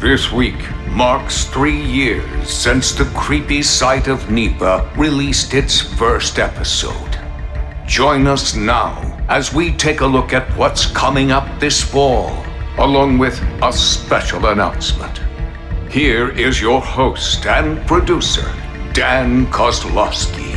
This week marks 3 years since the Creepy Side of NEPA released its first episode. Join us now as we take a look at what's coming up this fall, along with a special announcement. Here is your host and producer, Dan Kozlowski.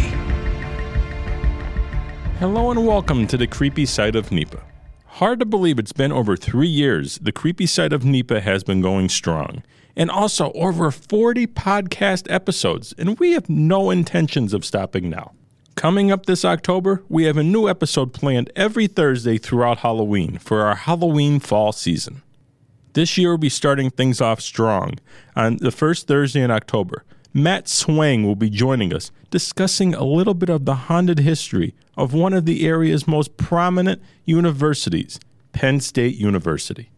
Hello and welcome to the Creepy Side of NEPA. Hard to believe it's been over 3 years. The Creepy Side of NEPA has been going strong. And also over 40 podcast episodes, and we have no intentions of stopping now. Coming up this October, we have a new episode planned every Thursday throughout Halloween for our Halloween fall season. This year we'll be starting things off strong. On the first Thursday in October, Matt Swang will be joining us, discussing a little bit of the haunted history of one of the area's most prominent universities, Penn State University.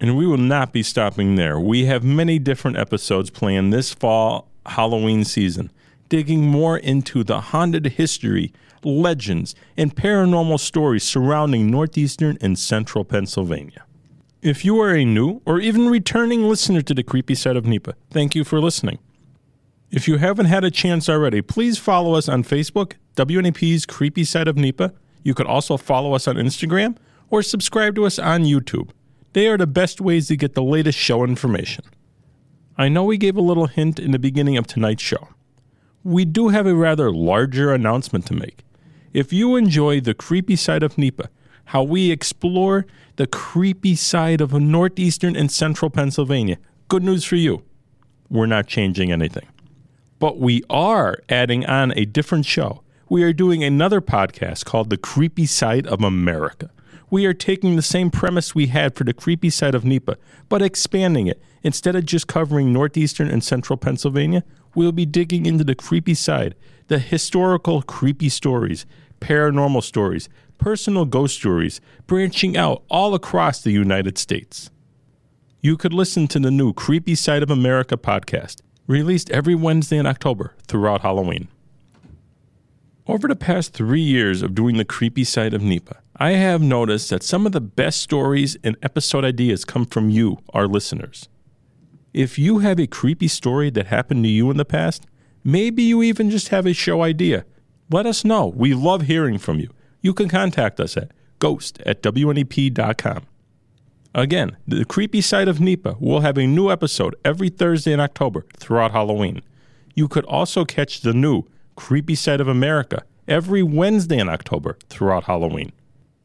And we will not be stopping there. We have many different episodes planned this fall Halloween season, digging more into the haunted history, legends, and paranormal stories surrounding Northeastern and Central Pennsylvania. If you are a new or even returning listener to the Creepy Side of NEPA, thank you for listening. If you haven't had a chance already, please follow us on Facebook, WNEP's Creepy Side of NEPA. You could also follow us on Instagram or subscribe to us on YouTube. They are the best ways to get the latest show information. I know we gave a little hint in the beginning of tonight's show. We do have a rather larger announcement to make. If you enjoy the Creepy Side of NEPA, how we explore the creepy side of Northeastern and Central Pennsylvania, good news for you. We're not changing anything. But we are adding on a different show. We are doing another podcast called The Creepy Side of America. We are taking the same premise we had for The Creepy Side of NEPA, but expanding it. Instead of just covering Northeastern and Central Pennsylvania, we'll be digging into the creepy side, the historical creepy stories, paranormal stories, personal ghost stories, branching out all across the United States. You could listen to the new Creepy Side of America podcast, released every Wednesday in October throughout Halloween. Over the past 3 years of doing the Creepy Side of NEPA, I have noticed that some of the best stories and episode ideas come from you, our listeners. If you have a creepy story that happened to you in the past, maybe you even just have a show idea, let us know. We love hearing from you. You can contact us at ghost@wnep.com. Again, the Creepy Side of NEPA will have a new episode every Thursday in October throughout Halloween. You could also catch the new Creepy Side of America every Wednesday in October throughout Halloween.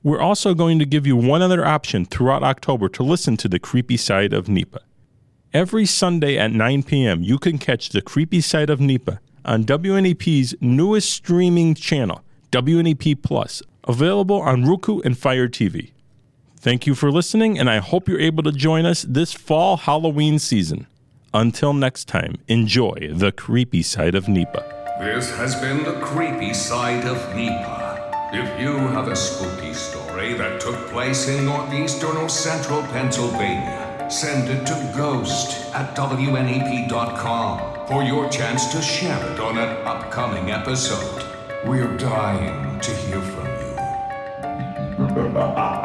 We're also going to give you one other option throughout October to listen to the Creepy Side of NEPA. Every Sunday at 9 p.m., you can catch the Creepy Side of NEPA on WNEP's newest streaming channel, WNEP+, available on Roku and Fire TV. Thank you for listening, and I hope you're able to join us this fall Halloween season. Until next time, enjoy the Creepy Side of NEPA. This has been the Creepy Side of NEPA. If you have a spooky story that took place in northeastern or central Pennsylvania, send it to ghost@wnep.com for your chance to share it on an upcoming episode. We're dying to hear from you.